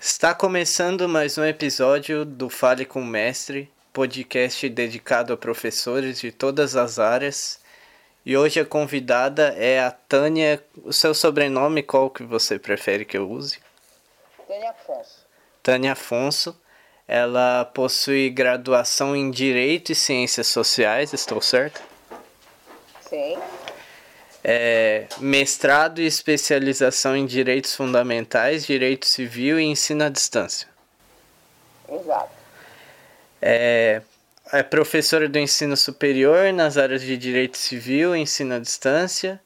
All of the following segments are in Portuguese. Está começando mais um episódio do Fale com o Mestre, podcast dedicado a professores de todas as áreas. E hoje a convidada é a Tânia. O seu sobrenome, qual que você prefere que eu use? Tânia Afonso. Tânia Afonso. Ela possui graduação em Direito e Ciências Sociais, estou certo? Sim. Mestrado e especialização em Direitos Fundamentais, Direito Civil e Ensino à Distância. Exato. É professora do ensino superior nas áreas de Direito Civil e Ensino à Distância.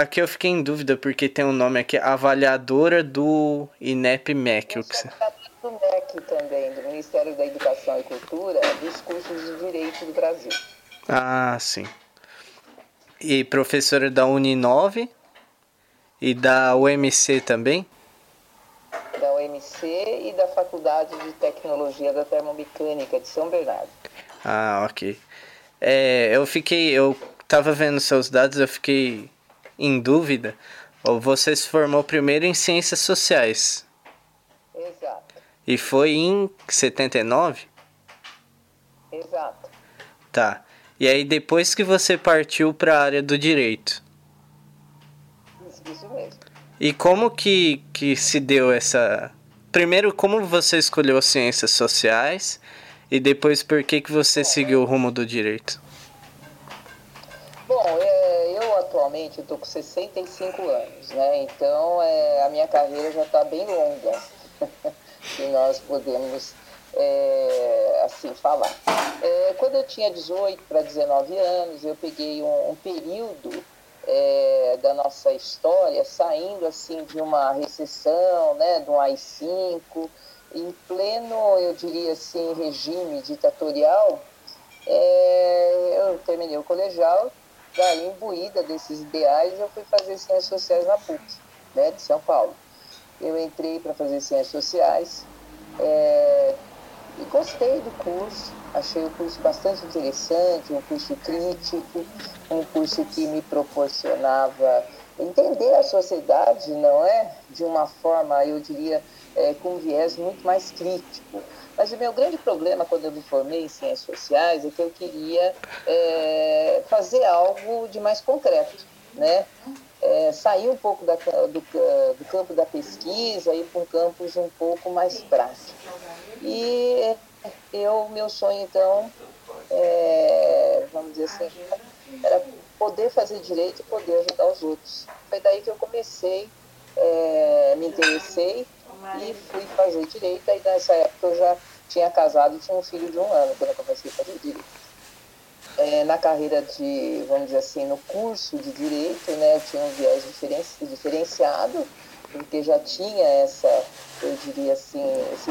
Aqui eu fiquei em dúvida porque tem um nome aqui, avaliadora do INEP MEC. Do MEC também, do Ministério da Educação e Cultura, dos cursos de Direito do Brasil. Ah, sim. E professora da Uninove e da UMC também? Da UMC e da Faculdade de Tecnologia da Termomecânica de São Bernardo. Ah, ok. Eu tava vendo seus dados, eu fiquei em dúvida. Você se formou primeiro em Ciências Sociais. Exato. E foi em 79? Exato. Tá. E aí depois que você partiu para a área do direito. Isso mesmo. E como que se deu essa... Primeiro, como você escolheu Ciências Sociais e depois por que você seguiu o rumo do direito? Bom, eu atualmente estou com 65 anos, né? Então a minha carreira já está bem longa, se nós podemos falar. Quando eu tinha 18 para 19 anos, eu peguei um período da nossa história, saindo assim de uma recessão, né, de um AI-5, em pleno, eu diria assim, regime ditatorial. Eu terminei o colegial, daí imbuída desses ideais, eu fui fazer Ciências Sociais na PUC, né, de São Paulo. Eu entrei para fazer Ciências Sociais e gostei do curso, achei o curso bastante interessante, um curso crítico, um curso que me proporcionava entender a sociedade, não é? De uma forma, eu diria, com um viés muito mais crítico. Mas o meu grande problema quando eu me formei em Ciências Sociais é que eu queria fazer algo de mais concreto, né? Sair um pouco do campo da pesquisa e ir para um campo um pouco mais prático. E meu sonho, então, vamos dizer assim, era poder fazer direito e poder ajudar os outros. Foi daí que eu comecei, me interessei e fui fazer direito. Aí nessa época eu já tinha casado e tinha um filho de 1 ano quando eu comecei a fazer direito. Na carreira no curso de direito, né, eu tinha um viés diferenciado, porque já tinha esse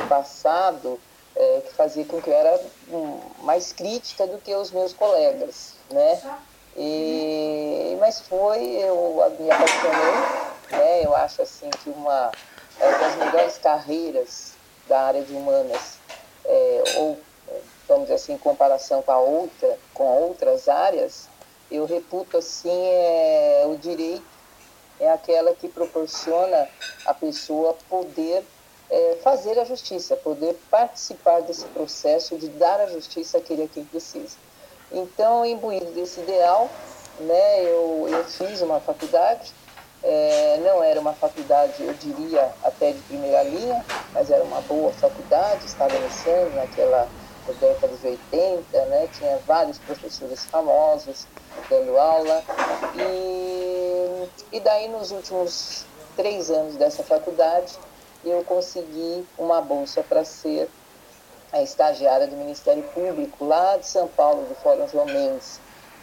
passado que fazia com que eu era mais crítica do que os meus colegas, né? Mas eu me apaixonei, né? Eu acho assim que uma das melhores carreiras da área de humanas, ou vamos dizer assim, em comparação com outras áreas, eu reputo assim, o direito é aquela que proporciona a pessoa poder fazer a justiça, poder participar desse processo de dar a justiça àquele a quem precisa. Então, imbuído desse ideal, né, eu fiz uma faculdade, não era uma faculdade, eu diria, até de primeira linha, mas era uma boa faculdade, estava iniciando naquela década de 80, né, tinha vários professores famosos dando aula, e daí nos últimos 3 anos dessa faculdade, eu consegui uma bolsa para ser a estagiária do Ministério Público, lá de São Paulo, do Fórum João Mendes,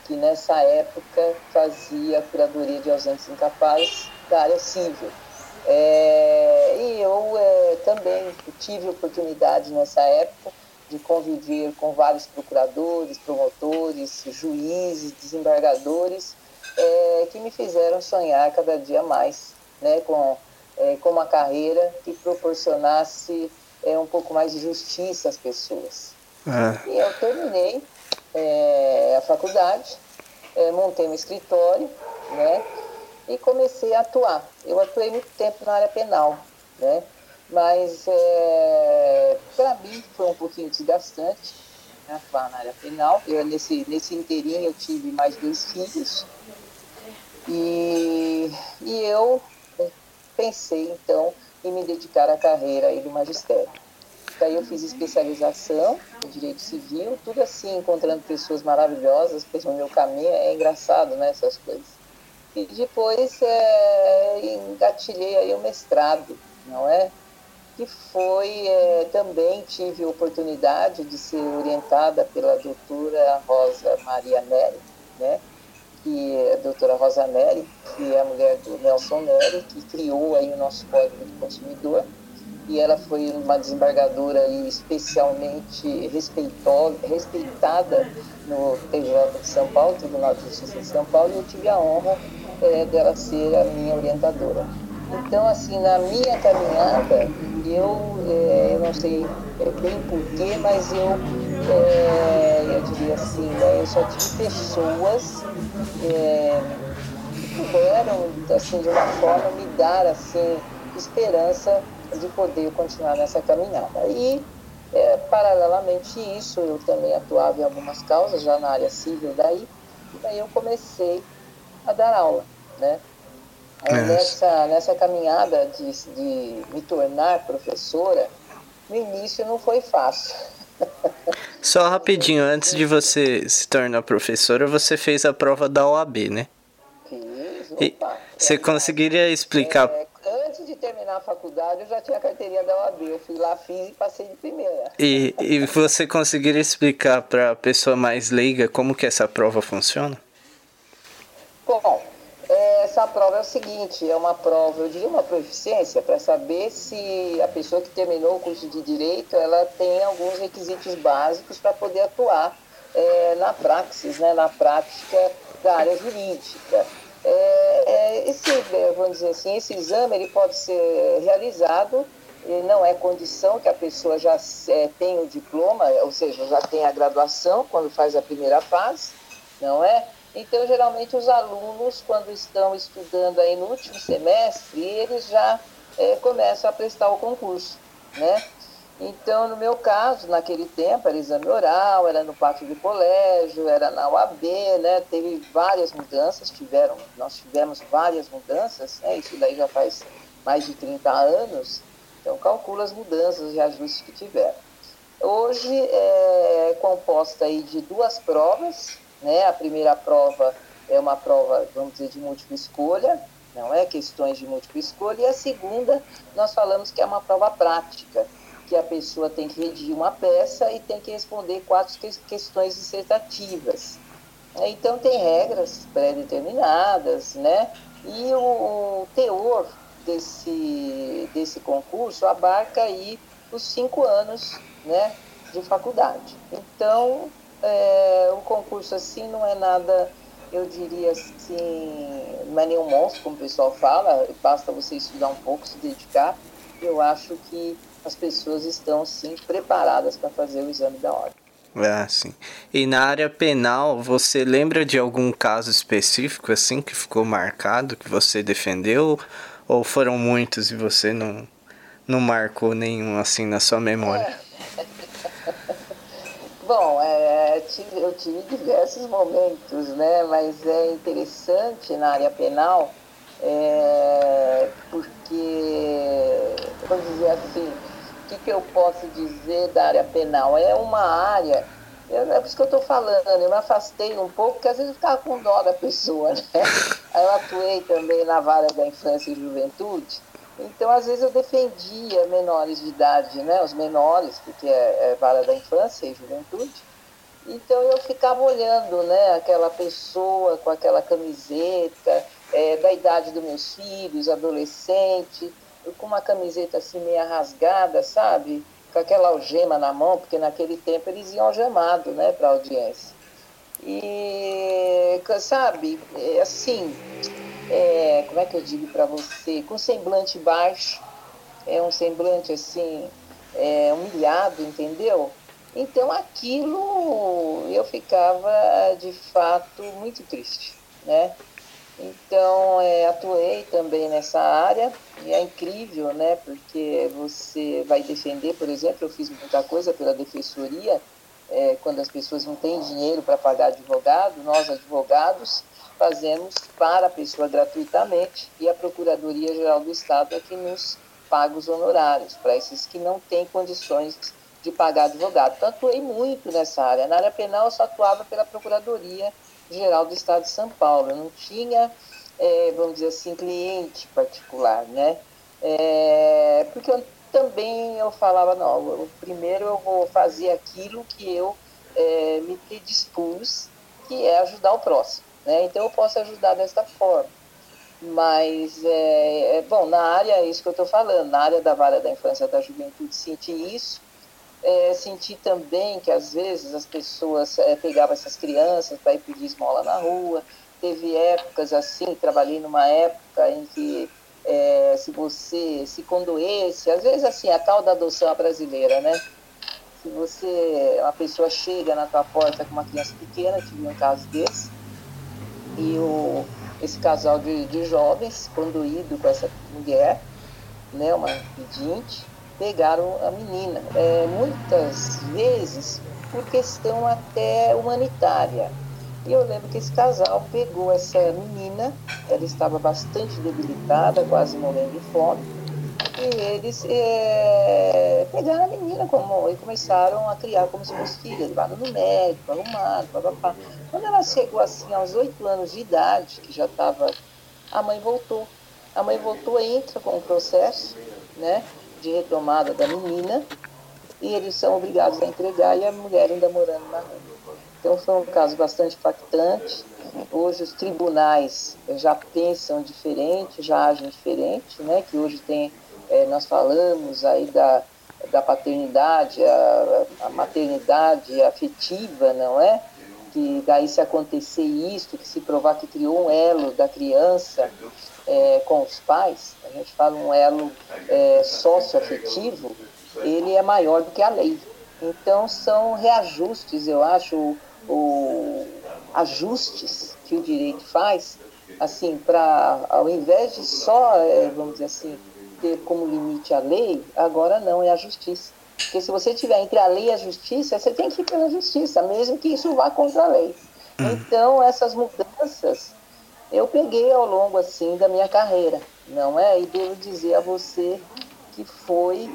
que nessa época fazia curadoria de ausentes incapazes da área civil. E eu também tive oportunidade nessa época de conviver com vários procuradores, promotores, juízes, desembargadores, que me fizeram sonhar cada dia mais, né, com uma carreira que proporcionasse um pouco mais de justiça às pessoas. E eu terminei a faculdade, montei um escritório, né, e comecei a atuar. Eu atuei muito tempo na área penal, né, mas para mim foi um pouquinho desgastante atuar na área penal. Eu, nesse inteirinho eu tive mais 2 filhos e eu pensei então em me dedicar à carreira aí do magistério. Daí eu fiz especialização em direito civil, tudo assim, encontrando pessoas maravilhosas pelo meu caminho, é engraçado, né, essas coisas. E depois engatilhei aí o mestrado, não é? Que foi, também tive a oportunidade de ser orientada pela doutora Rosa Maria Nery, né? Que é a doutora Rosa Nery, que é a mulher do Nelson Nery, que criou aí o nosso Código do Consumidor, e ela foi uma desembargadora aí especialmente respeitada no TJ de São Paulo, Tribunal de Justiça de São Paulo, e eu tive a honra dela ser a minha orientadora. Então, assim, na minha caminhada, eu não sei bem porquê, mas eu diria assim, né, eu só tive pessoas que puderam, assim, de uma forma, me dar, assim, esperança de poder continuar nessa caminhada. E, paralelamente a isso, eu também atuava em algumas causas, já na área civil daí, e daí eu comecei a dar aula, né? Nessa caminhada de me tornar professora, no início não foi fácil. Só rapidinho, antes de você se tornar professora, você fez a prova da OAB, né? Fiz, você conseguiria explicar... antes de terminar a faculdade, eu já tinha a carteirinha da OAB, eu fui lá, fiz e passei de primeira. E você conseguiria explicar para a pessoa mais leiga como que essa prova funciona? Bom... essa prova é o seguinte, é uma prova, eu diria uma proficiência, para saber se a pessoa que terminou o curso de Direito, ela tem alguns requisitos básicos para poder atuar na praxis, né, na prática da área jurídica. Vamos dizer assim, esse exame ele pode ser realizado, e não é condição que a pessoa já tenha o diploma, ou seja, já tenha a graduação quando faz a primeira fase, não é? Então, geralmente, os alunos, quando estão estudando aí no último semestre, eles já começam a prestar o concurso, né? Então, no meu caso, naquele tempo, era exame oral, era no pátio de colégio, era na UAB, né? Teve várias mudanças, nós tivemos várias mudanças, né? Isso daí já faz mais de 30 anos, então calcula as mudanças e ajustes que tiveram. Hoje, é composta aí de 2 provas, né? A primeira prova é uma prova, vamos dizer, de múltipla escolha, não é? Questões de múltipla escolha. E a segunda, nós falamos que é uma prova prática, que a pessoa tem que redigir uma peça e tem que responder 4 questões dissertativas. Então, tem regras pré-determinadas, né? E o teor desse concurso abarca aí os 5 anos, né, de faculdade. Então... um concurso assim não é nada, eu diria assim, não é nenhum monstro, como o pessoal fala, basta você estudar um pouco, se dedicar. Eu acho que as pessoas estão, sim, preparadas para fazer o exame da ordem. Ah, sim. E na área penal, você lembra de algum caso específico, assim, que ficou marcado, que você defendeu? Ou foram muitos e você não marcou nenhum, assim, na sua memória? Bom, eu tive diversos momentos, né? Mas é interessante na área penal, porque, vamos dizer assim, o que eu posso dizer da área penal? É uma área, é por isso que eu estou falando, eu me afastei um pouco, porque às vezes eu ficava com dó da pessoa, né? Eu atuei também na vara da infância e juventude. Então, às vezes, eu defendia menores de idade, né? Os menores, porque é vara da infância e juventude. Então, eu ficava olhando, né? Aquela pessoa com aquela camiseta, da idade dos meus filhos, adolescente, com uma camiseta assim meio rasgada, sabe? Com aquela algema na mão, porque naquele tempo eles iam algemado, né? Para a audiência. E, sabe, assim... como é que eu digo para você, com semblante baixo, um semblante assim, humilhado, entendeu? Então aquilo, eu ficava, de fato, muito triste, né? Então, atuei também nessa área, e é incrível, né? Porque você vai defender, por exemplo, eu fiz muita coisa pela defensoria, quando as pessoas não têm dinheiro para pagar advogado, nós, advogados, fazemos para a pessoa gratuitamente, e a Procuradoria Geral do Estado é que nos paga os honorários, para esses que não têm condições de pagar advogado. Então, atuei muito nessa área. Na área penal, eu só atuava pela Procuradoria Geral do Estado de São Paulo. Eu não tinha, vamos dizer assim, cliente particular, né? Porque eu falava, não, primeiro eu vou fazer aquilo que eu me predispus, que é ajudar o próximo, né? Então, eu posso ajudar desta forma. Mas, bom, na área, é isso que eu estou falando, na área da vara da infância e da juventude, senti isso. Senti também que, às vezes, as pessoas pegavam essas crianças para ir pedir esmola na rua. Teve épocas assim, trabalhei numa época em que, se você se condoesse, às vezes, assim, a tal da adoção brasileira, né? Se uma pessoa chega na tua porta com uma criança pequena, tive um caso desse, e esse casal de jovens, condoído com essa mulher, né, uma pedinte, pegaram a menina, muitas vezes por questão até humanitária. E eu lembro que esse casal pegou essa menina, ela estava bastante debilitada, quase morrendo de fome, e eles pegaram a menina e começaram a criar como se fosse filha, levaram no médico, arrumaram, papapá. Quando ela chegou assim aos 8 anos de idade, que já estava, a mãe voltou, entra com o processo, né, de retomada da menina, e eles são obrigados a entregar, e a mulher ainda morando na rua. Então, foi um caso bastante impactante. Hoje, os tribunais já pensam diferente, já agem diferente, né? Que hoje tem, nós falamos aí da paternidade, a maternidade afetiva, não é? Que daí, se acontecer isso, que se provar que criou um elo da criança com os pais, a gente fala um elo sócio-afetivo, ele é maior do que a lei. Então, são reajustes, eu acho, ajustes que o direito faz, assim, para, ao invés de só, vamos dizer assim, ter como limite a lei, agora não, é a justiça. Porque se você tiver entre a lei e a justiça, você tem que ir pela justiça, mesmo que isso vá contra a lei. Então, essas mudanças eu peguei ao longo, assim, da minha carreira, não é? E devo dizer a você que foi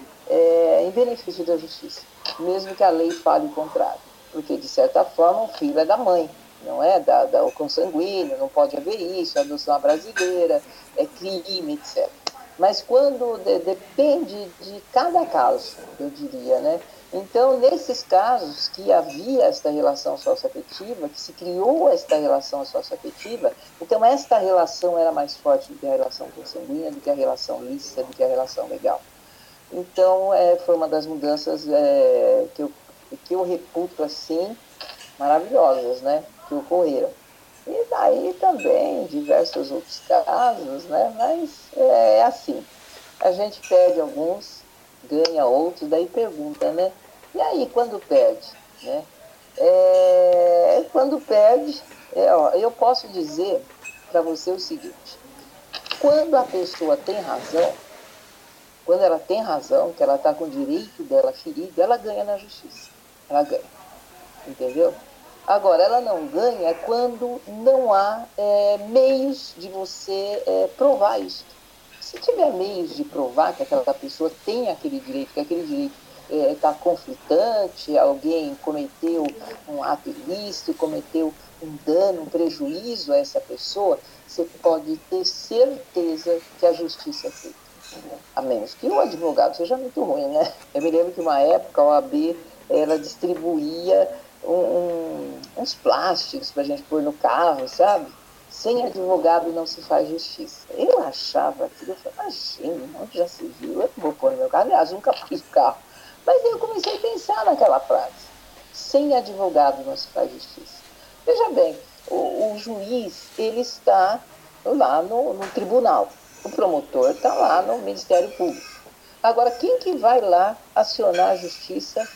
em benefício da justiça, mesmo que a lei fale o contrário. Porque, de certa forma, o filho é da mãe, não é? O consanguíneo, não pode haver isso, a adoção brasileira, é crime, etc. Mas quando depende de cada caso, eu diria, né? Então, nesses casos que havia esta relação socioafetiva, que se criou esta relação socioafetiva, então esta relação era mais forte do que a relação consanguínea, do que a relação lícita, do que a relação legal. Então, foi uma das mudanças que eu reputo, assim, maravilhosas, né, que ocorreram. E daí também diversos outros casos, né, mas é assim, a gente perde alguns, ganha outros, daí pergunta, né, e aí quando perde, né? Quando perde, ó, eu posso dizer para você o seguinte, quando a pessoa tem razão, quando ela tem razão, que ela está com o direito dela ferido, ela ganha na justiça, ela ganha, entendeu? Agora, ela não ganha quando não há meios de você provar isso. Se tiver meios de provar que aquela pessoa tem aquele direito, que aquele direito está conflitante, alguém cometeu um ato ilícito, cometeu um dano, um prejuízo a essa pessoa, você pode ter certeza que a justiça é feita. A menos que o advogado seja muito ruim, né? Eu me lembro que uma época a OAB, ela distribuía uns plásticos para a gente pôr no carro, sabe? Sem advogado não se faz justiça. Eu achava aquilo, eu falei, imagina, onde já se viu? Eu não vou pôr no meu carro, aliás, nunca pus no carro. Mas eu comecei a pensar naquela frase, sem advogado não se faz justiça. Veja bem, o juiz, ele está lá no tribunal, o promotor está lá no Ministério Público. Agora, quem que vai lá acionar a justiça,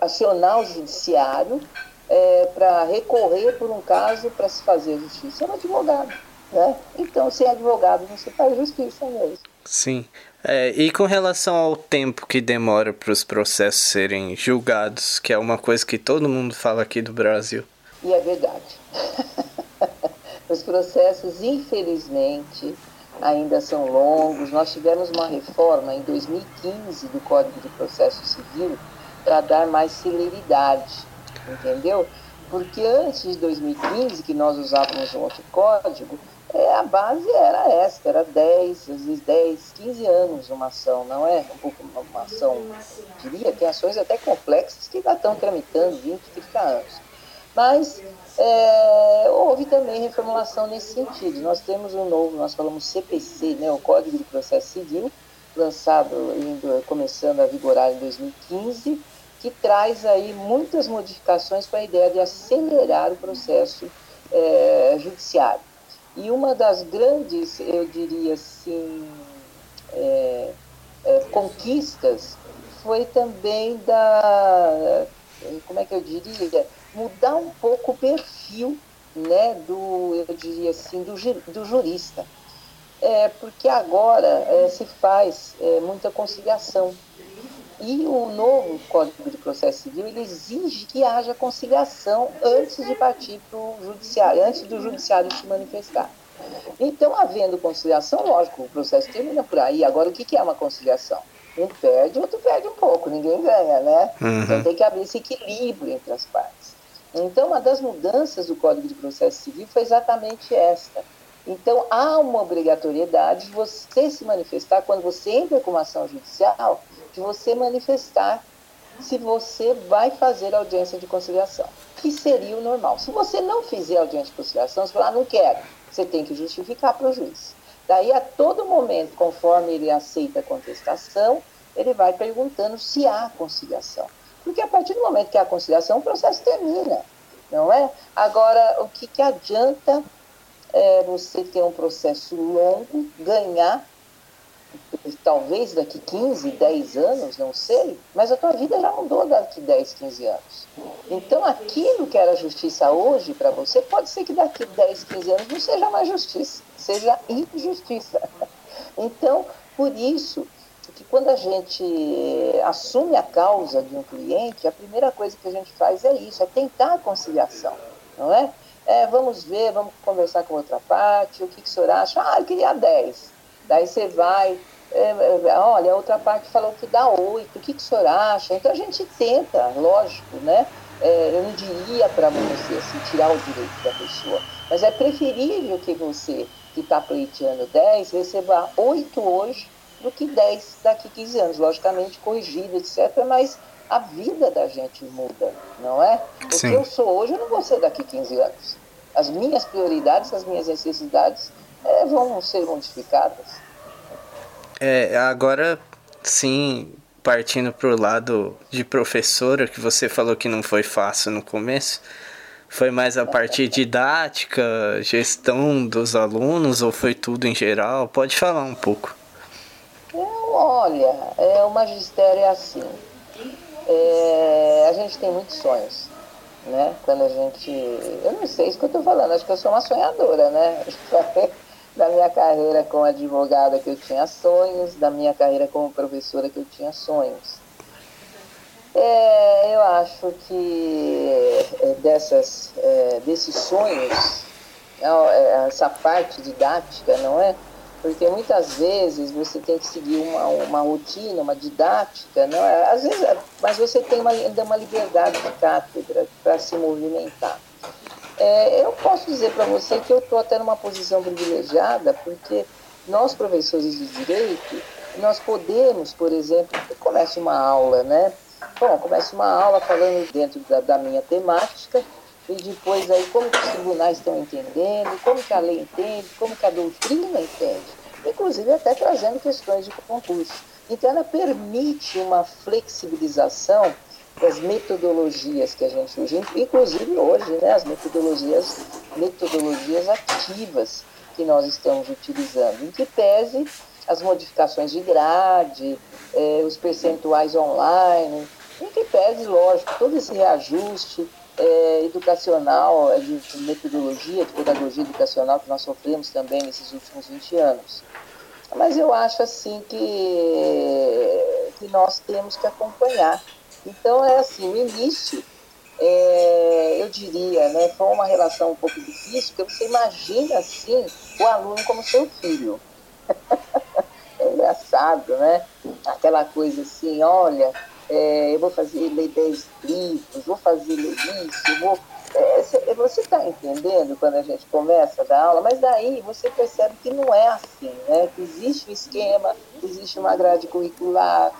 acionar o judiciário para recorrer por um caso para se fazer justiça é um advogado, né? Então, sem advogado não se faz justiça mesmo. Sim. E com relação ao tempo que demora para os processos serem julgados, que é uma coisa que todo mundo fala aqui do Brasil. E é verdade. Os processos, infelizmente, ainda são longos. Nós tivemos uma reforma em 2015 do Código de Processo Civil para dar mais celeridade, entendeu? Porque antes de 2015, que nós usávamos um outro código, a base era esta, era 10, às vezes 10, 15 anos uma ação, não é? Um pouco uma ação, eu diria, tem ações até complexas que ainda estão tramitando 20, 30 anos. Mas houve também reformulação nesse sentido. Nós temos um novo, nós falamos CPC, né, o Código de Processo Civil, lançado, começando a vigorar em 2015, que traz aí muitas modificações com a ideia de acelerar o processo judiciário. E uma das grandes, eu diria assim, conquistas foi também como é que eu diria, mudar um pouco o perfil, né, eu diria assim, do jurista. Porque agora se faz muita conciliação. E o novo Código de Processo Civil, ele exige que haja conciliação antes de partir para o judiciário, antes do judiciário se manifestar. Então, havendo conciliação, lógico, o processo termina por aí. Agora, o que é uma conciliação? Um perde, o outro perde um pouco, ninguém ganha, né? Uhum. Então, tem que haver esse equilíbrio entre as partes. Então, uma das mudanças do Código de Processo Civil foi exatamente esta. Então, há uma obrigatoriedade de você se manifestar, quando você entra com uma ação judicial, de você manifestar se você vai fazer audiência de conciliação, que seria o normal. Se você não fizer audiência de conciliação, você fala, não quero, você tem que justificar para o juiz. Daí, a todo momento, conforme ele aceita a contestação, ele vai perguntando se há conciliação. Porque a partir do momento que há conciliação, o processo termina, não é? Agora, o que adianta você ter um processo longo, ganhar, talvez daqui 15, 10 anos, não sei, mas a tua vida já mudou daqui 10, 15 anos. Então, aquilo que era justiça hoje para você, pode ser que daqui 10, 15 anos não seja mais justiça, seja injustiça. Então, por isso, que quando a gente assume a causa de um cliente, a primeira coisa que a gente faz é isso, é tentar a conciliação, não é? Vamos ver, vamos conversar com outra parte, o que o senhor acha? Ah, eu queria 10. Daí você vai... olha, a outra parte falou que dá 8, o que o senhor acha? Então a gente tenta, lógico, né? Eu não diria para você assim, tirar o direito da pessoa, mas é preferível que você, que está pleiteando 10, receba 8 hoje do que 10 daqui a 15 anos, logicamente corrigido, etc., mas a vida da gente muda, não é? O Sim. que eu sou hoje, eu não vou ser daqui a 15 anos. As minhas prioridades, as minhas necessidades vão ser modificadas. Agora, sim, partindo para o lado de professora, que você falou que não foi fácil no começo, foi mais a parte didática, gestão dos alunos, ou foi tudo em geral? Pode falar um pouco. Olha, o magistério é assim, a gente tem muitos sonhos, né? Quando a gente... Eu não sei isso que eu estou falando, acho que eu sou uma sonhadora, né? Da minha carreira como advogada que eu tinha sonhos, da minha carreira como professora que eu tinha sonhos. Eu acho que desses sonhos, essa parte didática, não é? Porque muitas vezes você tem que seguir uma rotina, uma didática, não é? Às vezes, mas você tem ainda uma liberdade de cátedra para se movimentar. Eu posso dizer para você que eu estou até numa posição privilegiada, porque nós, professores de direito, nós podemos, por exemplo, começa uma aula, né? Bom, começa uma aula falando dentro da minha temática, e depois aí como que os tribunais estão entendendo, como que a lei entende, como que a doutrina entende, inclusive até trazendo questões de concurso. Então, ela permite uma flexibilização das metodologias que a gente usa, inclusive hoje, né, as metodologias ativas que nós estamos utilizando, em que pese as modificações de grade, os percentuais online, em que pese, lógico, todo esse reajuste educacional, de metodologia, de pedagogia educacional que nós sofremos também nesses últimos 20 anos. Mas eu acho assim que nós temos que acompanhar. Então é assim, no início, eu diria, né, foi uma relação um pouco difícil, porque você imagina assim o aluno como seu filho. É engraçado, né? Aquela coisa assim, olha, eu vou fazer ler 10 livros, vou fazer ler isso, vou... você está entendendo quando a gente começa a dar aula, mas daí você percebe que não é assim, né? Que existe um esquema, existe uma grade curricular,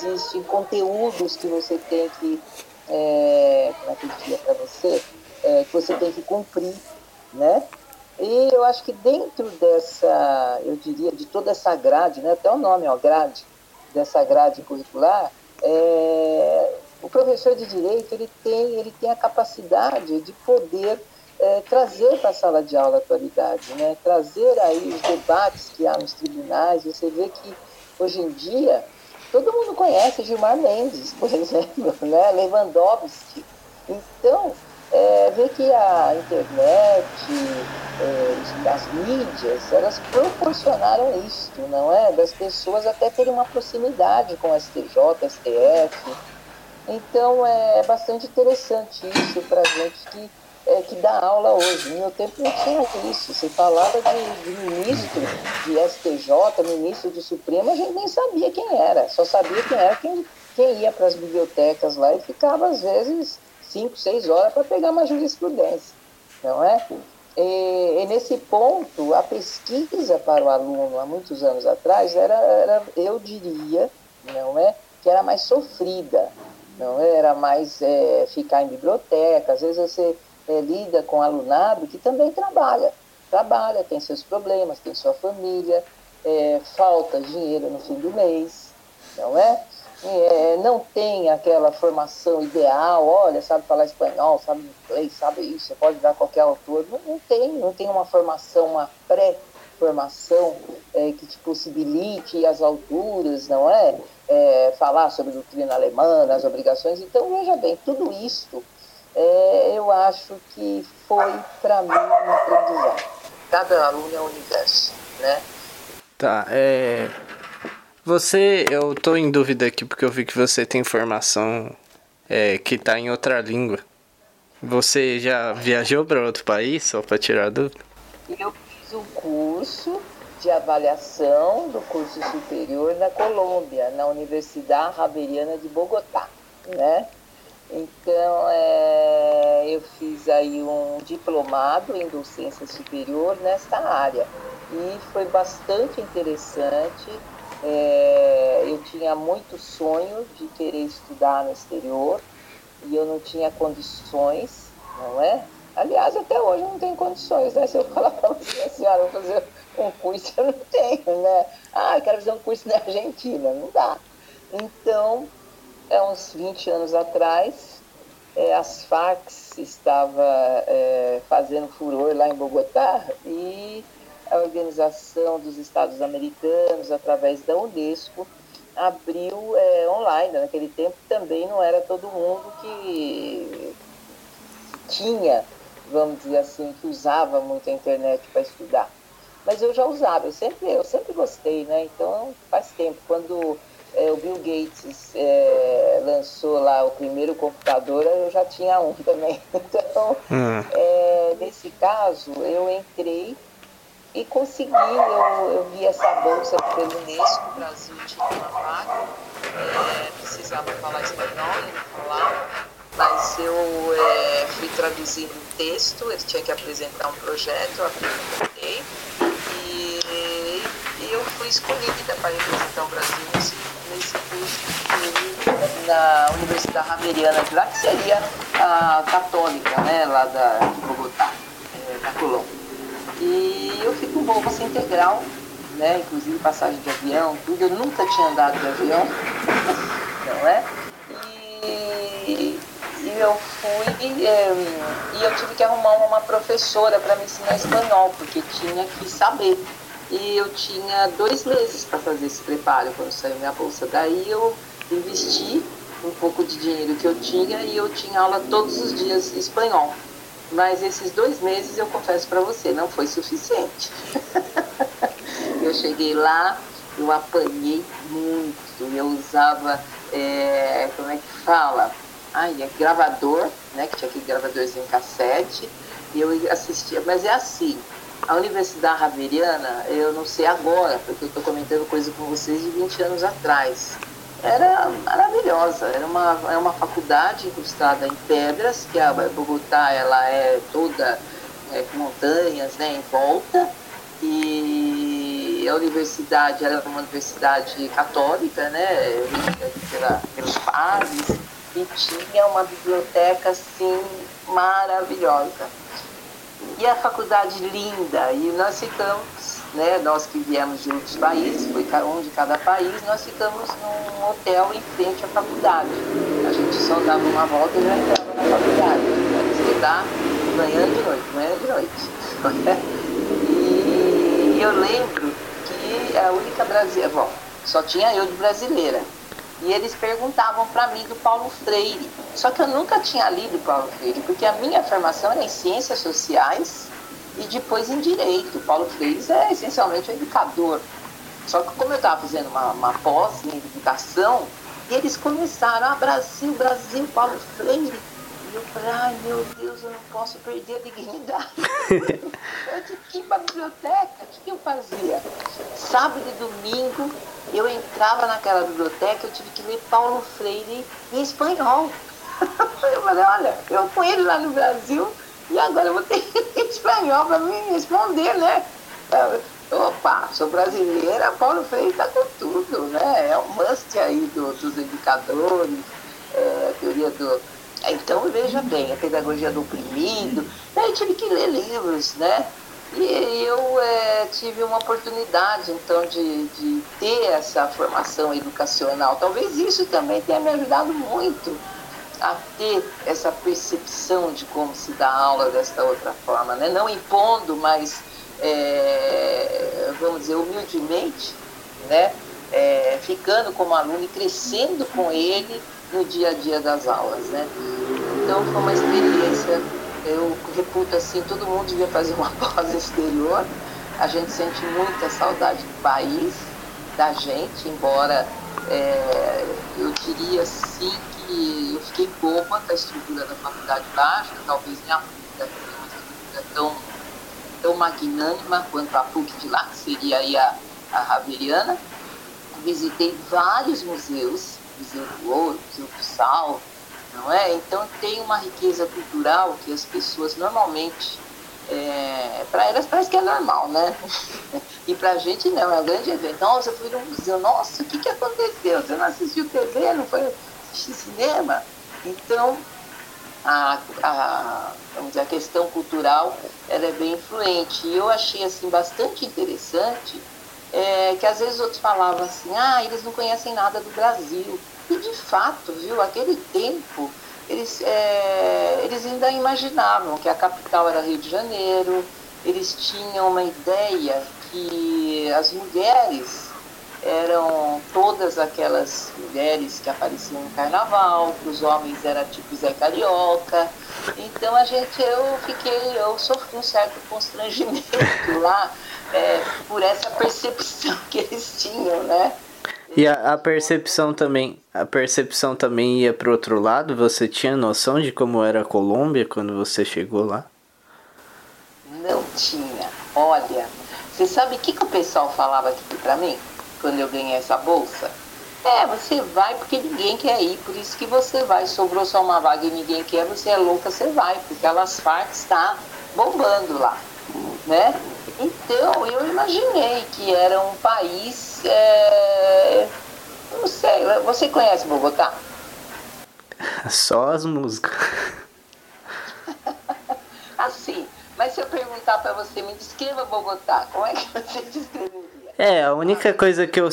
existem conteúdos que você tem que, como é que eu diria para você, que você tem que cumprir, né? E eu acho que dentro dessa, eu diria, de toda essa grade, né? Até o nome, ó, grade, dessa grade curricular, o professor de direito ele tem a capacidade de poder trazer para a sala de aula a atualidade, né? Trazer aí os debates que há nos tribunais. Você vê que hoje em dia todo mundo conhece Gilmar Mendes, por exemplo, né? Lewandowski. Então, vê que a internet, as mídias, elas proporcionaram isso, não é? Das pessoas até terem uma proximidade com o STJ, STF. Então, é bastante interessante isso para a gente que dá aula hoje. No meu tempo não tinha isso. Você falava de ministro de STJ, ministro do Supremo, a gente nem sabia quem era. Só sabia quem era quem ia para as bibliotecas lá e ficava, às vezes, 5, 6 horas para pegar uma jurisprudência, não é? E nesse ponto, a pesquisa para o aluno, há muitos anos atrás, era eu diria, não é, que era mais sofrida. Não era mais ficar em biblioteca. Às vezes você lida com alunado que também trabalha, tem seus problemas, tem sua família, falta dinheiro no fim do mês, não é? Não tem aquela formação ideal, olha, sabe falar espanhol, sabe inglês, sabe isso, você pode dar qualquer autor. Não tem uma formação, uma pré-formação que te possibilite ir às alturas, não é? Falar sobre doutrina alemã, as obrigações. Então, veja bem, tudo isso eu acho que foi, para mim, um aprendizado. Cada aluno é um universo, né? Tá, você, eu tô em dúvida aqui porque eu vi que você tem formação que tá em outra língua. Você já viajou para outro país, só para tirar dúvida? Eu fiz um curso de avaliação do curso superior na Colômbia, na Universidade Javeriana de Bogotá, né? Então, eu fiz aí um diplomado em docência superior nesta área e foi bastante interessante. Eu tinha muito sonho de querer estudar no exterior e eu não tinha condições, não é? Aliás, até hoje eu não tenho condições, né? Se eu falar para você assim, olha, vou fazer um curso, eu não tenho, né? Ah, eu quero fazer um curso na Argentina, não dá. Então, uns 20 anos atrás, as FARC estavam fazendo furor lá em Bogotá e a Organização dos Estados Americanos, através da Unesco, abriu online. Naquele tempo também não era todo mundo que tinha, vamos dizer assim, que usava muito a internet para estudar. Mas eu já usava, eu sempre gostei, né? Então, faz tempo. Quando o Bill Gates lançou lá o primeiro computador, eu já tinha um também. Então, nesse caso, eu entrei e consegui. Eu vi essa bolsa pelo Unesco, o Brasil tinha uma vaga, precisava falar espanhol, ele não falava. Mas eu fui traduzindo um texto, ele tinha que apresentar um projeto, eu apresentei e eu fui escolhida para representar o Brasil nesse curso na Universidade Javeriana de lá, que seria a católica, né, lá de Bogotá, da Colômbia. E eu fui com bolsa integral, né, inclusive passagem de avião, tudo. Eu nunca tinha andado de avião, não é? E eu fui e eu tive que arrumar uma professora para me ensinar espanhol, porque tinha que saber. E eu tinha 2 meses para fazer esse preparo quando saiu minha bolsa. Daí eu investi um pouco de dinheiro que eu tinha e eu tinha aula todos os dias espanhol. Mas esses 2 meses, eu confesso para você, não foi suficiente. Eu cheguei lá, eu apanhei muito, eu usava, como é que fala? Gravador, né, que tinha aquele gravadorzinho cassete, e eu assistia, mas é assim, a Universidade Javeriana, eu não sei agora, porque eu estou comentando coisa com vocês de 20 anos atrás, era maravilhosa, era uma faculdade incrustada em pedras, que a Bogotá, ela é toda com montanhas, né, em volta, e a universidade era uma universidade católica, né, pelos padres, e tinha uma biblioteca, assim, maravilhosa. E a faculdade linda, e nós ficamos, né, nós que viemos de outros países, foi um de cada país, nós ficamos num hotel em frente à faculdade. A gente só dava uma volta e já entrava na faculdade, né, estudar manhã de noite. E eu lembro que a única brasileira, bom, só tinha eu de brasileira. E eles perguntavam para mim do Paulo Freire. Só que eu nunca tinha lido Paulo Freire, porque a minha formação era em Ciências Sociais e depois em Direito. Paulo Freire é essencialmente um educador. Só que como eu estava fazendo uma pós em Educação, eles começaram, Brasil, Paulo Freire. E eu falei, ai meu Deus, eu não posso perder a dignidade. Eu tinha que ir para a biblioteca, o que eu fazia? Sábado e domingo, eu entrava naquela biblioteca, eu tive que ler Paulo Freire em espanhol. Eu falei, olha, eu com ele lá no Brasil, e agora eu vou ter que ler espanhol para me responder, né? Opa, sou brasileira, Paulo Freire está com tudo, né? É o must aí dos educadores, a teoria do... Então, veja bem, a pedagogia do oprimido, né? Eu tive que ler livros, né? E eu tive uma oportunidade, então, de ter essa formação educacional. Talvez isso também tenha me ajudado muito a ter essa percepção de como se dá aula desta outra forma, né? Não impondo, mas, vamos dizer, humildemente, né? Ficando como aluno e crescendo com ele no dia a dia das aulas, né? Então foi uma experiência, eu reputo assim, todo mundo devia fazer uma pausa exterior, a gente sente muita saudade do país, da gente, embora eu diria sim que eu fiquei boba com a estrutura da faculdade básica, talvez minha vida tenha uma estrutura tão magnânima quanto a PUC de lá, que seria aí a Javeriana. Visitei vários museus, Museu do Ouro, Museu do Sal, não é? Então tem uma riqueza cultural que as pessoas normalmente, para elas parece que é normal, né? E para a gente não, é um grande evento. Nossa, eu fui num museu, nossa, o que aconteceu? Você não assistiu TV, não foi assistir cinema? Então, vamos dizer, a questão cultural, ela é bem influente. E eu achei, assim, bastante interessante, que às vezes outros falavam assim, eles não conhecem nada do Brasil. E de fato, viu, aquele tempo, eles ainda imaginavam que a capital era Rio de Janeiro, eles tinham uma ideia que as mulheres eram todas aquelas mulheres que apareciam no carnaval, que os homens eram tipo Zé Carioca. Então eu sofri um certo constrangimento lá, por essa percepção que eles tinham, né? E a percepção também ia para o outro lado? Você tinha noção de como era a Colômbia quando você chegou lá? Não tinha. Olha, você sabe o que o pessoal falava aqui para mim quando eu ganhei essa bolsa? Você vai porque ninguém quer ir, por isso que você vai. Sobrou só uma vaga e ninguém quer, você é louca, você vai, porque as FARC está bombando lá, né? Então, eu imaginei que era um país, não sei, você conhece Bogotá? Só as músicas. Assim, mas se eu perguntar pra você, me descreva Bogotá, como é que você descreveria? A única coisa que eu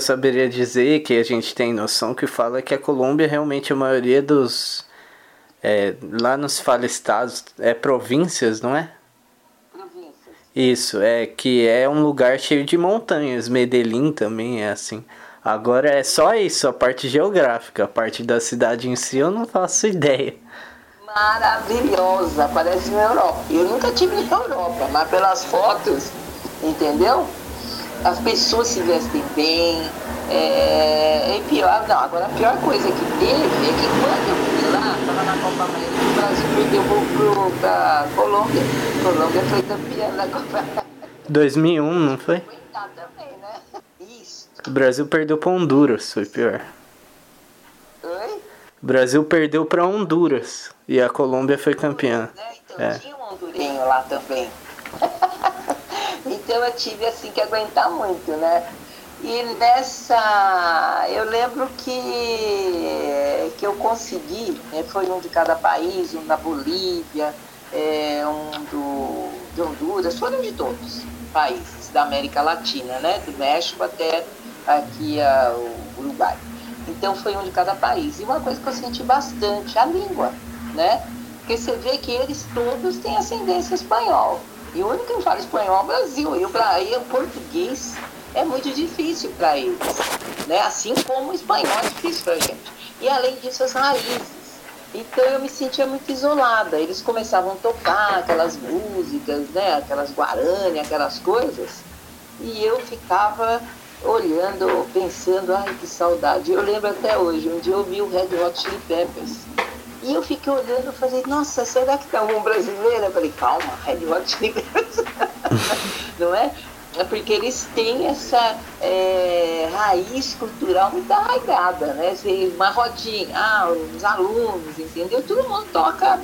saberia dizer, que a gente tem noção, que fala é que a Colômbia realmente a maioria dos... lá não se fala estados, províncias, não é? Províncias. Isso, que é um lugar cheio de montanhas. Medellín também é assim. Agora é só isso, a parte geográfica. A parte da cidade em si eu não faço ideia. Maravilhosa, parece na Europa. Eu nunca estive na Europa, mas pelas fotos, entendeu? As pessoas se vestem bem. É pior, não, agora a pior coisa que teve é que quando eu fui lá, estava na Copa América, o Brasil perdeu para a Colômbia. A Colômbia foi campeã da Copa América. 2001, não foi? Foi lá também, né? Isso. O Brasil perdeu para Honduras, foi pior. Oi? O Brasil perdeu para Honduras e a Colômbia foi campeã. É, então tinha um hondurenho lá também. Então eu tive assim que aguentar muito, né? E nessa, eu lembro que eu consegui, né, foi um de cada país, um da Bolívia, um de Honduras, foram de todos os países da América Latina, né, do México até aqui o Uruguai. Então foi um de cada país. E uma coisa que eu senti bastante, a língua, né, porque você vê que eles todos têm ascendência espanhol. E o único que fala espanhol é o Brasil, e o português é muito difícil para eles, né? Assim como o espanhol é difícil para a gente. E além disso, as raízes. Então eu me sentia muito isolada. Eles começavam a tocar aquelas músicas, né? Aquelas guarani, aquelas coisas. E eu ficava olhando, pensando, ai que saudade. Eu lembro até hoje, um dia eu vi o Red Hot Chili Peppers. E eu fiquei olhando e falei, nossa, será que tá um brasileiro? Eu falei, calma, Red Hot Chili Peppers. Não é? É porque eles têm essa raiz cultural muito arraigada, né? Uma rodinha, os alunos, entendeu? Todo mundo toca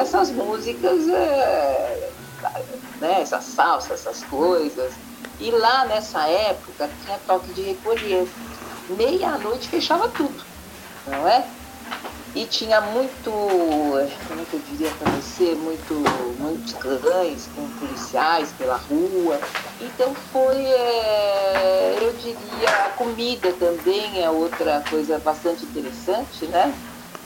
essas músicas, né? Essas salsas, essas coisas. E lá nessa época tinha toque de recolher. Meia-noite fechava tudo, não é? E tinha muito, como é que eu diria para você, muitos cães com policiais pela rua. Então foi, eu diria, a comida também é outra coisa bastante interessante, né?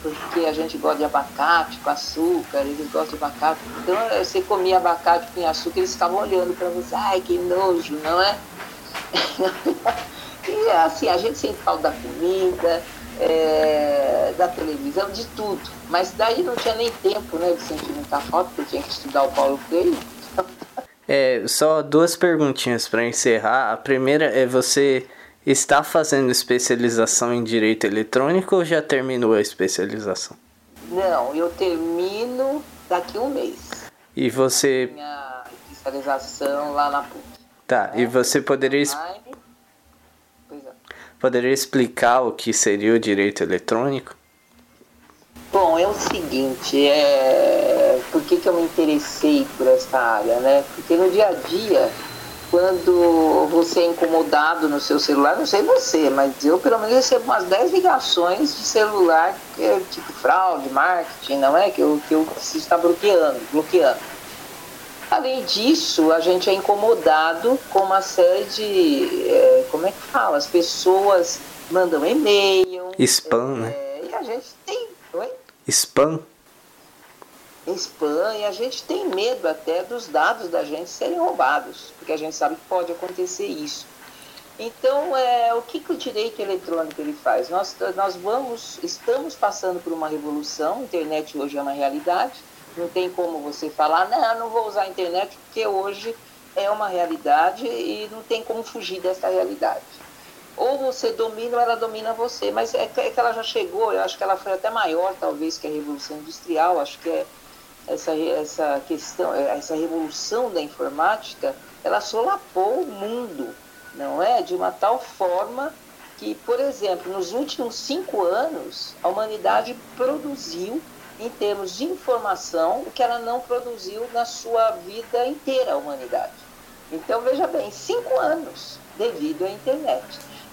Porque a gente gosta de abacate com açúcar, eles gostam de abacate. Então você comia abacate com açúcar, eles ficavam olhando para você, ai que nojo, não é? E assim, a gente sempre fala da comida, da televisão, de tudo. Mas daí não tinha nem tempo, né, de sentir muita falta, porque eu tinha que estudar o Paulo Freire. Só duas perguntinhas para encerrar. A primeira é, você está fazendo especialização em direito eletrônico ou já terminou a especialização? Não, eu termino daqui a um mês. E você... Minha especialização lá na PUC. Tá, né? E você poderia... Poderia explicar o que seria o direito eletrônico? Bom, é o seguinte, por que eu me interessei por essa área, né? Porque no dia a dia, quando você é incomodado no seu celular, não sei você, mas eu pelo menos recebo umas 10 ligações de celular, que é tipo fraude, marketing, não é? Que eu preciso estar bloqueando. Além disso, a gente é incomodado com uma série de... como é que fala? As pessoas mandam e-mail... Spam, né? E a gente tem... Oi? Spam, e a gente tem medo até dos dados da gente serem roubados, porque a gente sabe que pode acontecer isso. Então, o que o direito eletrônico ele faz? Estamos passando por uma revolução, a internet hoje é uma realidade. Não tem como você falar, não vou usar a internet, porque hoje é uma realidade e não tem como fugir dessa realidade. Ou você domina ou ela domina você, mas é que ela já chegou, eu acho que ela foi até maior, talvez, que a Revolução Industrial, acho que essa questão, essa revolução da informática, ela solapou o mundo, não é? De uma tal forma que, por exemplo, nos últimos 5 anos, a humanidade produziu em termos de informação, o que ela não produziu na sua vida inteira, a humanidade. Então, veja bem, 5 anos devido à internet.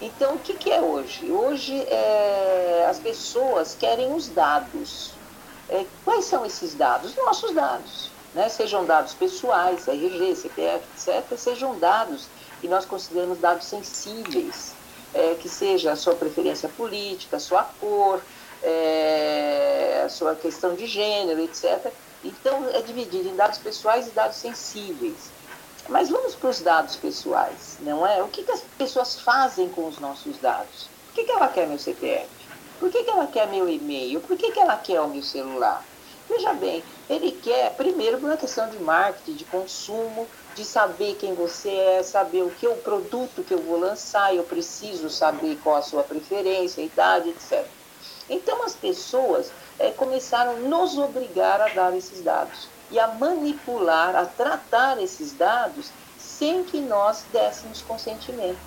Então, o que é hoje? Hoje, as pessoas querem os dados. Quais são esses dados? Nossos dados, né? Sejam dados pessoais, RG, CPF, etc., sejam dados que nós consideramos dados sensíveis, que seja a sua preferência política, a sua cor, a sua questão de gênero, etc. Então, é dividido em dados pessoais e dados sensíveis. Mas vamos para os dados pessoais, não é? O que que as pessoas fazem com os nossos dados? Por que que ela quer meu CPF? Por que que ela quer meu e-mail? Por que que ela quer o meu celular? Veja bem, ele quer, primeiro, por uma questão de marketing, de consumo, de saber quem você é, saber o que é o produto que eu vou lançar, eu preciso saber qual a sua preferência, a idade, etc. Então, as pessoas começaram a nos obrigar a dar esses dados e a manipular, a tratar esses dados sem que nós dessemos consentimento.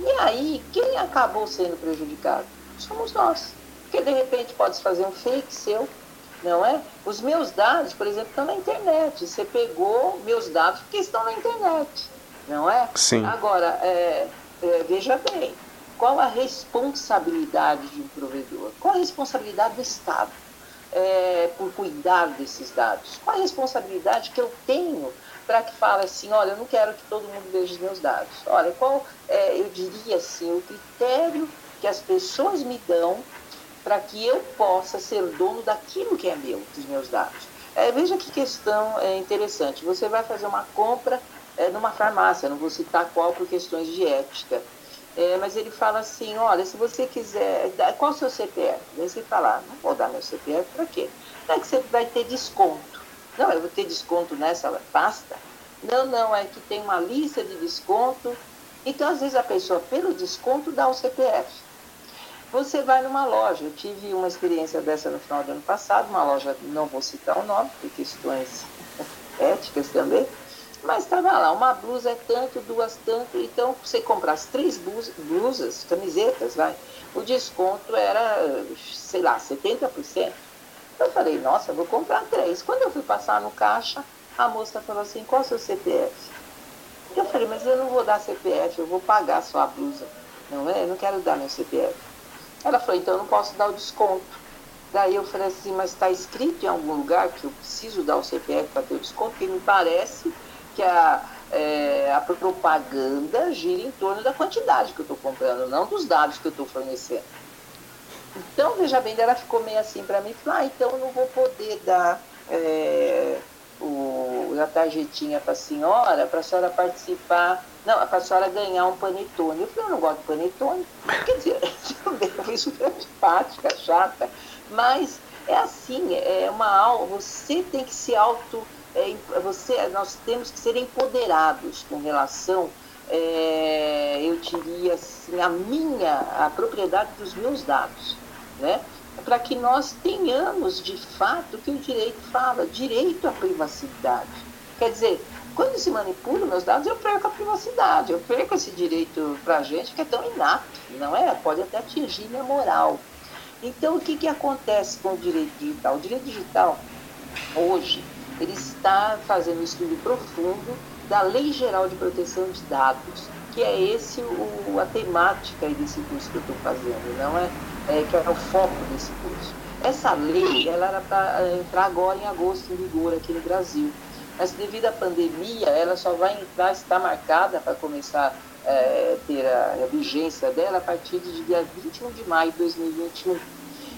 E aí, quem acabou sendo prejudicado? Somos nós. Porque, de repente, pode fazer um fake seu, não é? Os meus dados, por exemplo, estão na internet. Você pegou meus dados porque estão na internet, não é? Sim. Agora, veja bem, qual a responsabilidade de um provedor? Qual a responsabilidade do Estado por cuidar desses dados? Qual a responsabilidade que eu tenho para que fale assim, olha, eu não quero que todo mundo veja os meus dados. Olha, qual, eu diria assim, o critério que as pessoas me dão para que eu possa ser dono daquilo que é meu, dos meus dados. Veja que questão interessante. Você vai fazer uma compra numa farmácia, não vou citar qual por questões de ética, mas ele fala assim, olha, se você quiser, qual o seu CPF? Daí você fala, não vou dar meu CPF, para quê? Não é que você vai ter desconto. Não, eu vou ter desconto nessa pasta? Não, é que tem uma lista de desconto. Então, às vezes, a pessoa, pelo desconto, dá o CPF. Você vai numa loja, eu tive uma experiência dessa no final do ano passado, uma loja, não vou citar o nome, por questões éticas também, mas estava lá, uma blusa é tanto, duas tanto, então você comprar as três blusas, camisetas, vai, o desconto era, sei lá, 70%. Eu falei, nossa, vou comprar três. Quando eu fui passar no caixa, a moça falou assim, qual é o seu CPF? Eu falei, mas eu não vou dar CPF, eu vou pagar só a blusa, não é? Eu não quero dar meu CPF. Ela falou, então eu não posso dar o desconto. Daí eu falei assim, mas está escrito em algum lugar que eu preciso dar o CPF para ter o desconto? Porque me parece que a propaganda gira em torno da quantidade que eu estou comprando, não dos dados que eu estou fornecendo. Então, veja bem, ela ficou meio assim para mim, falou, então eu não vou poder dar a tarjetinha para a senhora, para a senhora participar, não, para a senhora ganhar um panetone. Eu falei, eu não gosto de panetone. Quer dizer, isso foi antipática, chata, mas é assim, é uma aula, você tem que se nós temos que ser empoderados com relação, eu diria assim, a propriedade dos meus dados, né? Para que nós tenhamos, de fato, o que o direito fala, direito à privacidade. Quer dizer, quando se manipula meus dados, eu perco a privacidade, eu perco esse direito para a gente, que é tão inato, não é? Pode até atingir minha moral. Então, o que acontece com o direito digital? O direito digital, hoje, ele está fazendo um estudo profundo da Lei Geral de Proteção de Dados, que é a temática desse curso que eu estou fazendo, não é? Que é o foco desse curso. Essa lei, ela era para entrar agora em agosto em vigor aqui no Brasil, mas devido à pandemia, ela só vai entrar, está marcada para começar a ter a vigência dela a partir do dia 21 de maio de 2021.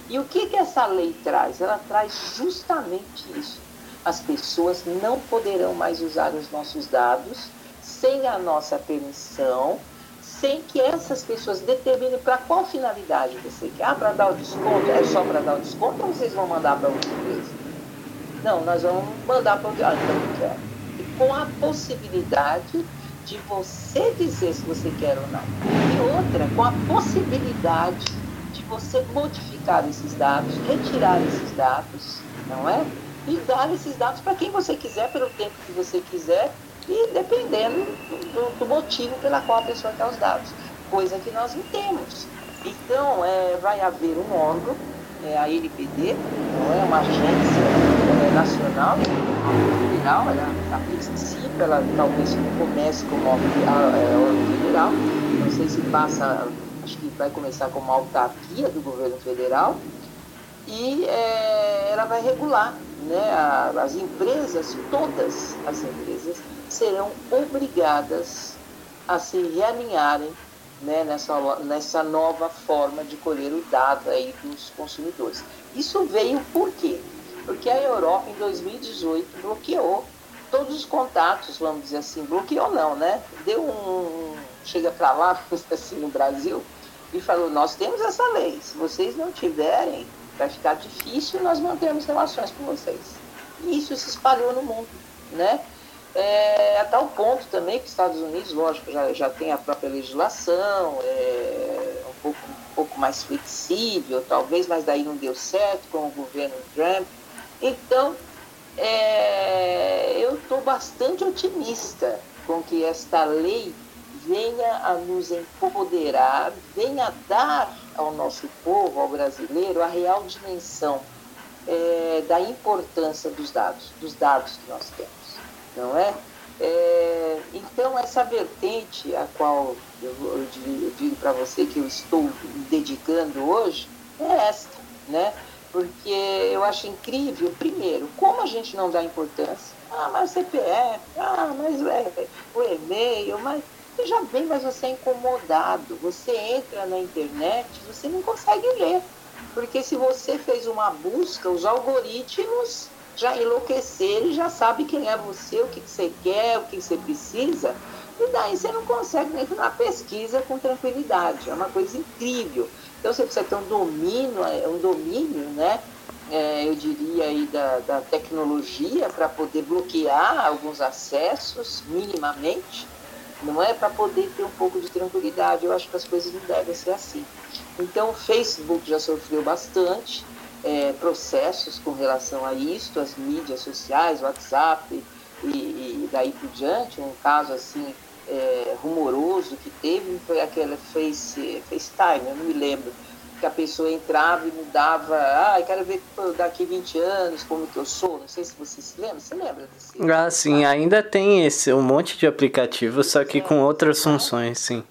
E o que essa lei traz? Ela traz justamente isso. As pessoas não poderão mais usar os nossos dados sem a nossa permissão, sem que essas pessoas determinem para qual finalidade você quer. Ah, para dar o desconto? É só para dar o desconto ou vocês vão mandar para outra empresa? Não, nós vamos mandar para onde? Ah, então eu quero. E com a possibilidade de você dizer se você quer ou não. E outra, com a possibilidade de você modificar esses dados, retirar esses dados, não é? E dar esses dados para quem você quiser, pelo tempo que você quiser, e dependendo do motivo pela qual a pessoa quer os dados, coisa que nós não temos. Então, vai haver um órgão, a ANPD, não é uma agência nacional, federal, ela participa, ela talvez comece como órgão federal, não sei se passa, acho que vai começar como autarquia do governo federal, e ela vai regular, né, as empresas, todas as empresas, serão obrigadas a se realinharem, né, nessa nova forma de colher o dado aí dos consumidores. Isso veio por quê? Porque a Europa, em 2018, bloqueou todos os contatos, vamos dizer assim, bloqueou não, né? Deu um... chega para lá, assim, no Brasil, e falou, nós temos essa lei, se vocês não tiverem, vai ficar difícil nós mantermos relações com vocês. E isso se espalhou no mundo, né? A tal ponto também que os Estados Unidos, lógico, já tem a própria legislação, um pouco mais flexível, talvez, mas daí não deu certo com o governo Trump. Então, eu estou bastante otimista com que esta lei venha a nos empoderar, venha a dar ao nosso povo, ao brasileiro, a real dimensão da importância dos dados que nós temos, não é? Então, essa vertente a qual eu digo para você que eu estou me dedicando hoje é esta, né? Porque eu acho incrível, primeiro, como a gente não dá importância. Ah, mas o CPF, mas o e-mail, mas... Veja bem, mas você é incomodado, você entra na internet, você não consegue ler, porque se você fez uma busca, os algoritmos já enlouqueceram e já sabem quem é você, o que você quer, o que você precisa, e daí você não consegue nem fazer uma pesquisa com tranquilidade, é uma coisa incrível. Então você precisa ter um domínio, né? Eu diria aí da tecnologia para poder bloquear alguns acessos minimamente, não é? Para poder ter um pouco de tranquilidade. Eu acho que as coisas não devem ser assim. Então, o Facebook já sofreu bastante processos com relação a isto, as mídias sociais, o WhatsApp e daí por diante. Um caso assim rumoroso que teve foi aquela FaceTime, eu não me lembro, que a pessoa entrava e mudava, eu quero ver daqui 20 anos como que eu sou, não sei se você se lembra, você lembra desse? Sim, ainda tem um monte de aplicativos, só que com outras funções, sim.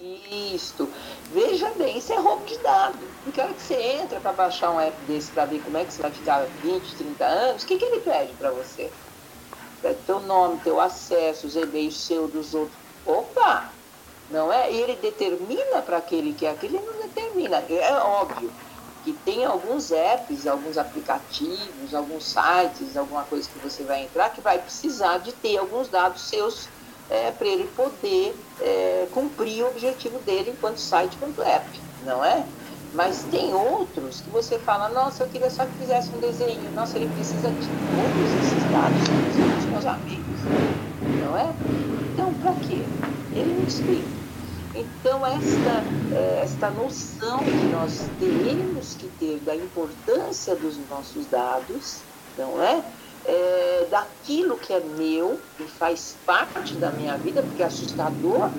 Isso, veja bem, isso é roubo de dados, porque a hora que você entra para baixar um app desse para ver como é que você vai ficar 20, 30 anos, o que ele pede para você? Pede teu nome, teu acesso, os e-mails seus, dos outros, opa! Não é? E ele determina para aquele que é aquele, ele não determina. É óbvio que tem alguns apps, alguns aplicativos, alguns sites, alguma coisa que você vai entrar que vai precisar de ter alguns dados seus para ele poder cumprir o objetivo dele enquanto site, enquanto app, não é? Mas tem outros que você fala, nossa, eu queria só que fizesse um desenho, nossa, ele precisa de todos esses dados dos meus amigos, não é? Então, para quê? Ele não explica. Então, esta noção que nós teremos que ter da importância dos nossos dados, não é? Daquilo que é meu e faz parte da minha vida, porque é assustador,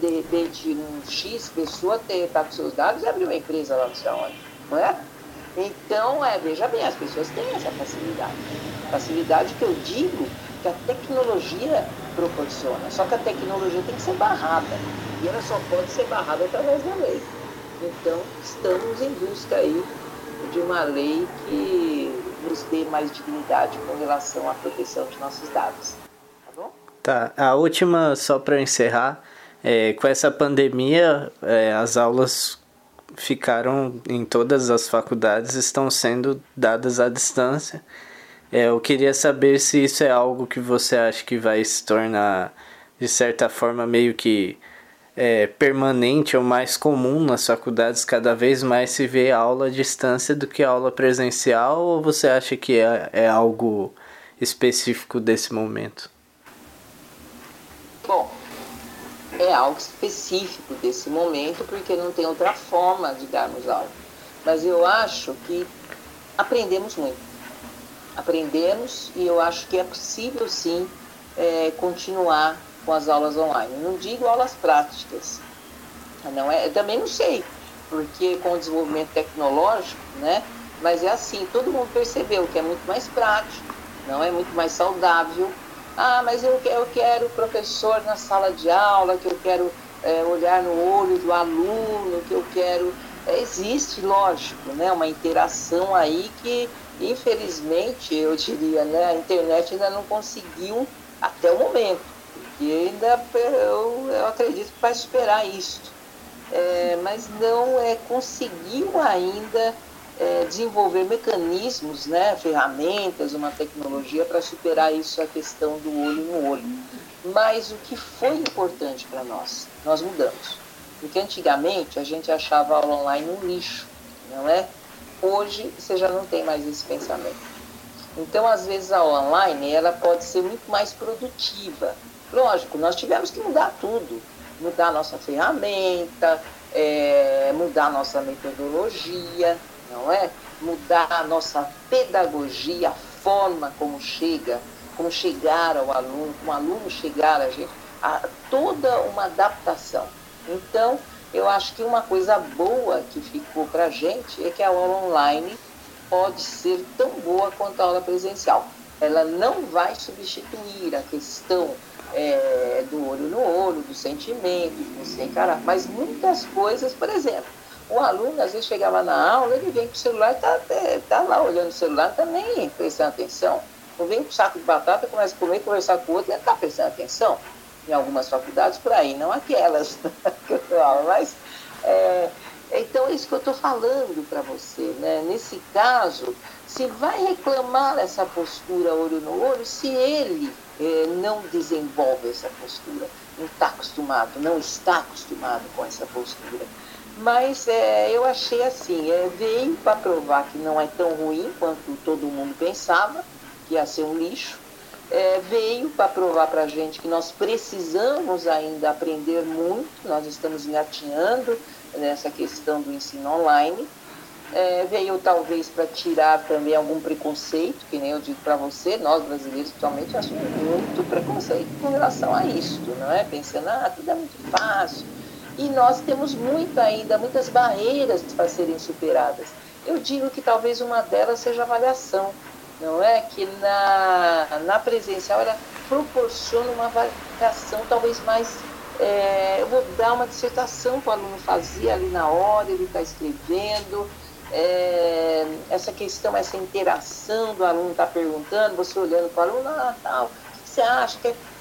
de repente, um X pessoa tá com seus dados e abrir uma empresa lá no seu onde, não é? Então, veja bem, as pessoas têm essa facilidade. Facilidade que eu digo que a tecnologia proporciona, só que a tecnologia tem que ser barrada, e ela só pode ser barrada através da lei. Então, estamos em busca aí de uma lei que nos dê mais dignidade com relação à proteção de nossos dados. Tá bom? Tá, a última, só para encerrar, com essa pandemia, as aulas ficaram em todas as faculdades, estão sendo dadas à distância. Eu queria saber se isso é algo que você acha que vai se tornar, de certa forma, meio que permanente ou mais comum nas faculdades, cada vez mais se vê aula à distância do que aula presencial, ou você acha que é algo específico desse momento? Bom, é algo específico desse momento, porque não tem outra forma de darmos aula. Mas eu acho que aprendemos muito. Aprendemos e eu acho que é possível sim continuar com as aulas online. Não digo aulas práticas, não é? Eu também não sei, porque com o desenvolvimento tecnológico, né? Mas é assim, todo mundo percebeu que é muito mais prático, não é? Muito mais saudável. Mas eu quero o professor na sala de aula, que eu quero olhar no olho do aluno, que eu quero... Existe, lógico, né? Uma interação aí que... Infelizmente, eu diria, né, a internet ainda não conseguiu até o momento, porque ainda eu acredito que vai superar isso, mas não conseguiu ainda desenvolver mecanismos, né, ferramentas, uma tecnologia para superar isso, a questão do olho no olho. Mas o que foi importante para nós? Nós mudamos. Porque antigamente a gente achava a aula online um lixo, não é? Hoje você já não tem mais esse pensamento. Então, às vezes, a aula online ela pode ser muito mais produtiva. Lógico, nós tivemos que mudar tudo. Mudar a nossa ferramenta, mudar a nossa metodologia, não é? Mudar a nossa pedagogia, a forma como chega, como chegar ao aluno, como o aluno chegar a gente, toda uma adaptação. Então, eu acho que uma coisa boa que ficou para a gente é que a aula online pode ser tão boa quanto a aula presencial. Ela não vai substituir a questão do olho no olho, do sentimento, de você encarar, mas muitas coisas, por exemplo, um aluno às vezes chegava na aula, ele vem com o celular, está lá olhando o celular, não está nem prestando atenção. Não vem com o saco de batata, começa a comer, conversar com o outro, ele não está prestando atenção. Em algumas faculdades, por aí, não aquelas que eu dou aula, mas... Então, é isso que eu estou falando para você, né? Nesse caso, se vai reclamar essa postura olho no olho, se ele não desenvolve essa postura, não está acostumado, com essa postura. Mas eu achei assim, veio para provar que não é tão ruim quanto todo mundo pensava, que ia ser um lixo. Veio para provar para a gente que nós precisamos ainda aprender muito, nós estamos engatinhando nessa questão do ensino online. Veio talvez para tirar também algum preconceito, que nem eu digo para você, nós brasileiros principalmente assumimos muito preconceito com relação a isso, não é? Pensando, tudo é muito fácil. E nós temos muitas barreiras para serem superadas. Eu digo que talvez uma delas seja a avaliação, não é? Que na presencial ela proporciona uma avaliação talvez mais... eu vou dar uma dissertação que o aluno fazia ali na hora, ele está escrevendo, essa questão, essa interação do aluno está perguntando, você olhando para o aluno, tal, o que você acha?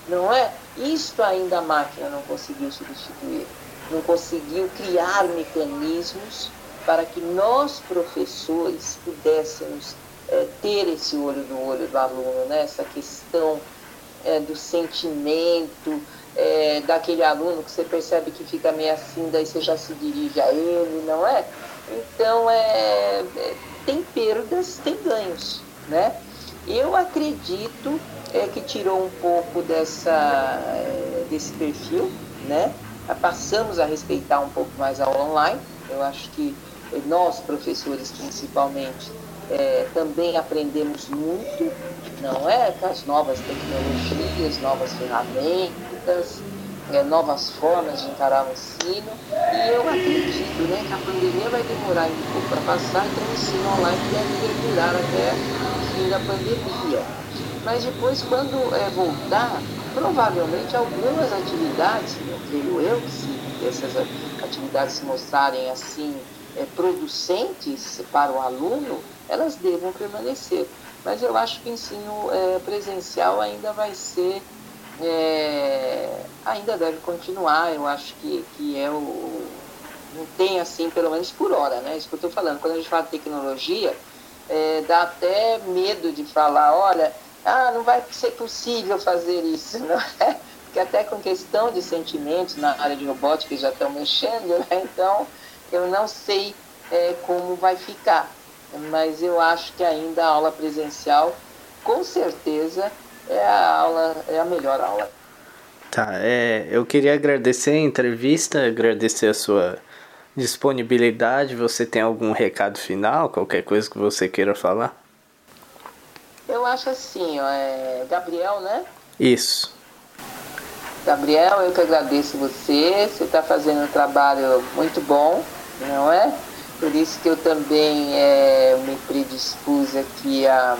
Não é? Isto ainda a máquina não conseguiu substituir, não conseguiu criar mecanismos para que nós, professores, pudéssemos ter esse olho no olho do aluno, né? Essa questão do sentimento, daquele aluno que você percebe que fica meio assim, daí você já se dirige a ele, não é? Então, tem perdas, tem ganhos, né? Eu acredito que tirou um pouco desse perfil, né? Passamos a respeitar um pouco mais a aula online. Eu acho que nós, professores, principalmente, também aprendemos muito, não é? Com as novas tecnologias, novas ferramentas, novas formas de encarar o ensino, e eu acredito, né, que a pandemia vai demorar um pouco para passar, então o ensino online deve demorar até o fim da pandemia. Mas depois, quando voltar, provavelmente algumas atividades, eu creio eu, se essas atividades se mostrarem assim producentes para o aluno, elas devam permanecer. Mas eu acho que o ensino presencial ainda vai ser... ainda deve continuar, eu acho que não tem assim, pelo menos por hora, né? Isso que eu estou falando, quando a gente fala de tecnologia, dá até medo de falar, olha, não vai ser possível fazer isso, não é? Porque até com questão de sentimentos na área de robótica já estão mexendo, né? Então eu não sei como vai ficar, mas eu acho que ainda a aula presencial, com certeza, é a melhor aula. Tá, eu queria agradecer a entrevista, agradecer a sua disponibilidade. Você tem algum recado final, qualquer coisa que você queira falar? Eu acho assim, Gabriel, né? Isso. Gabriel, eu que agradeço você está fazendo um trabalho muito bom, não é? Por isso que eu também me predispus aqui a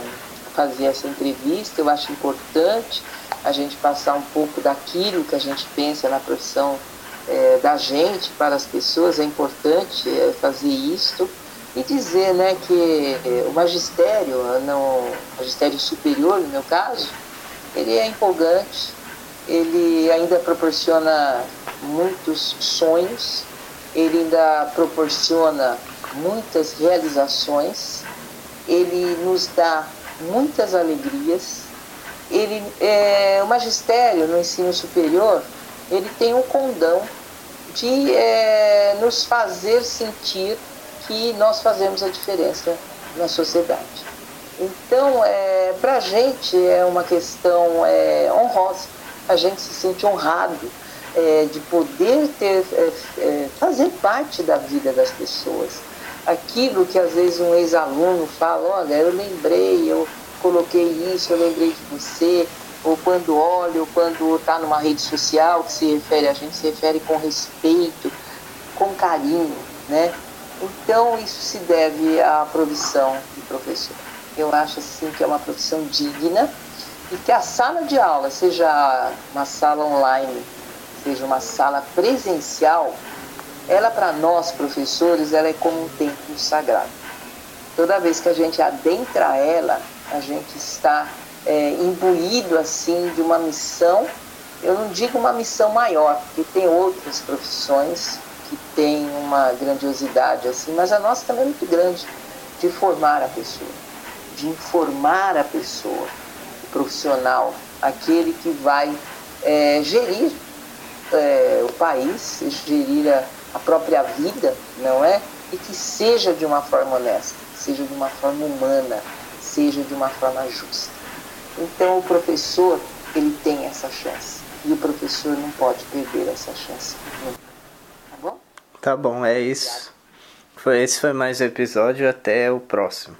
fazer essa entrevista. Eu acho importante a gente passar um pouco daquilo que a gente pensa na profissão da gente para as pessoas. É importante fazer isto e dizer, né, que o magistério, magistério superior, no meu caso, ele é empolgante, ele ainda proporciona muitos sonhos, ele ainda proporciona muitas realizações, ele nos dá muitas alegrias. O magistério no ensino superior, ele tem um condão de nos fazer sentir que nós fazemos a diferença na sociedade. Então, para a gente é uma questão honrosa, a gente se sente honrado de poder fazer parte da vida das pessoas. Aquilo que às vezes um ex-aluno fala, olha, eu lembrei, eu coloquei isso, eu lembrei de você, ou quando olha, ou quando está numa rede social que se refere a gente, se refere com respeito, com carinho, né? Então, isso se deve à profissão de professor. Eu acho, assim, que é uma profissão digna e que a sala de aula, seja uma sala online, seja uma sala presencial, ela, para nós, professores, ela é como um templo sagrado. Toda vez que a gente adentra ela, a gente está imbuído, assim, de uma missão. Eu não digo uma missão maior, porque tem outras profissões que têm uma grandiosidade, assim, mas a nossa também é muito grande, de formar a pessoa, de informar a pessoa, o profissional, aquele que vai gerir o país, gerir a própria vida, não é? E que seja de uma forma honesta, seja de uma forma humana, seja de uma forma justa. Então o professor, ele tem essa chance, e o professor não pode perder essa chance. Tá bom? Tá bom, é isso. Esse foi mais um episódio, até o próximo.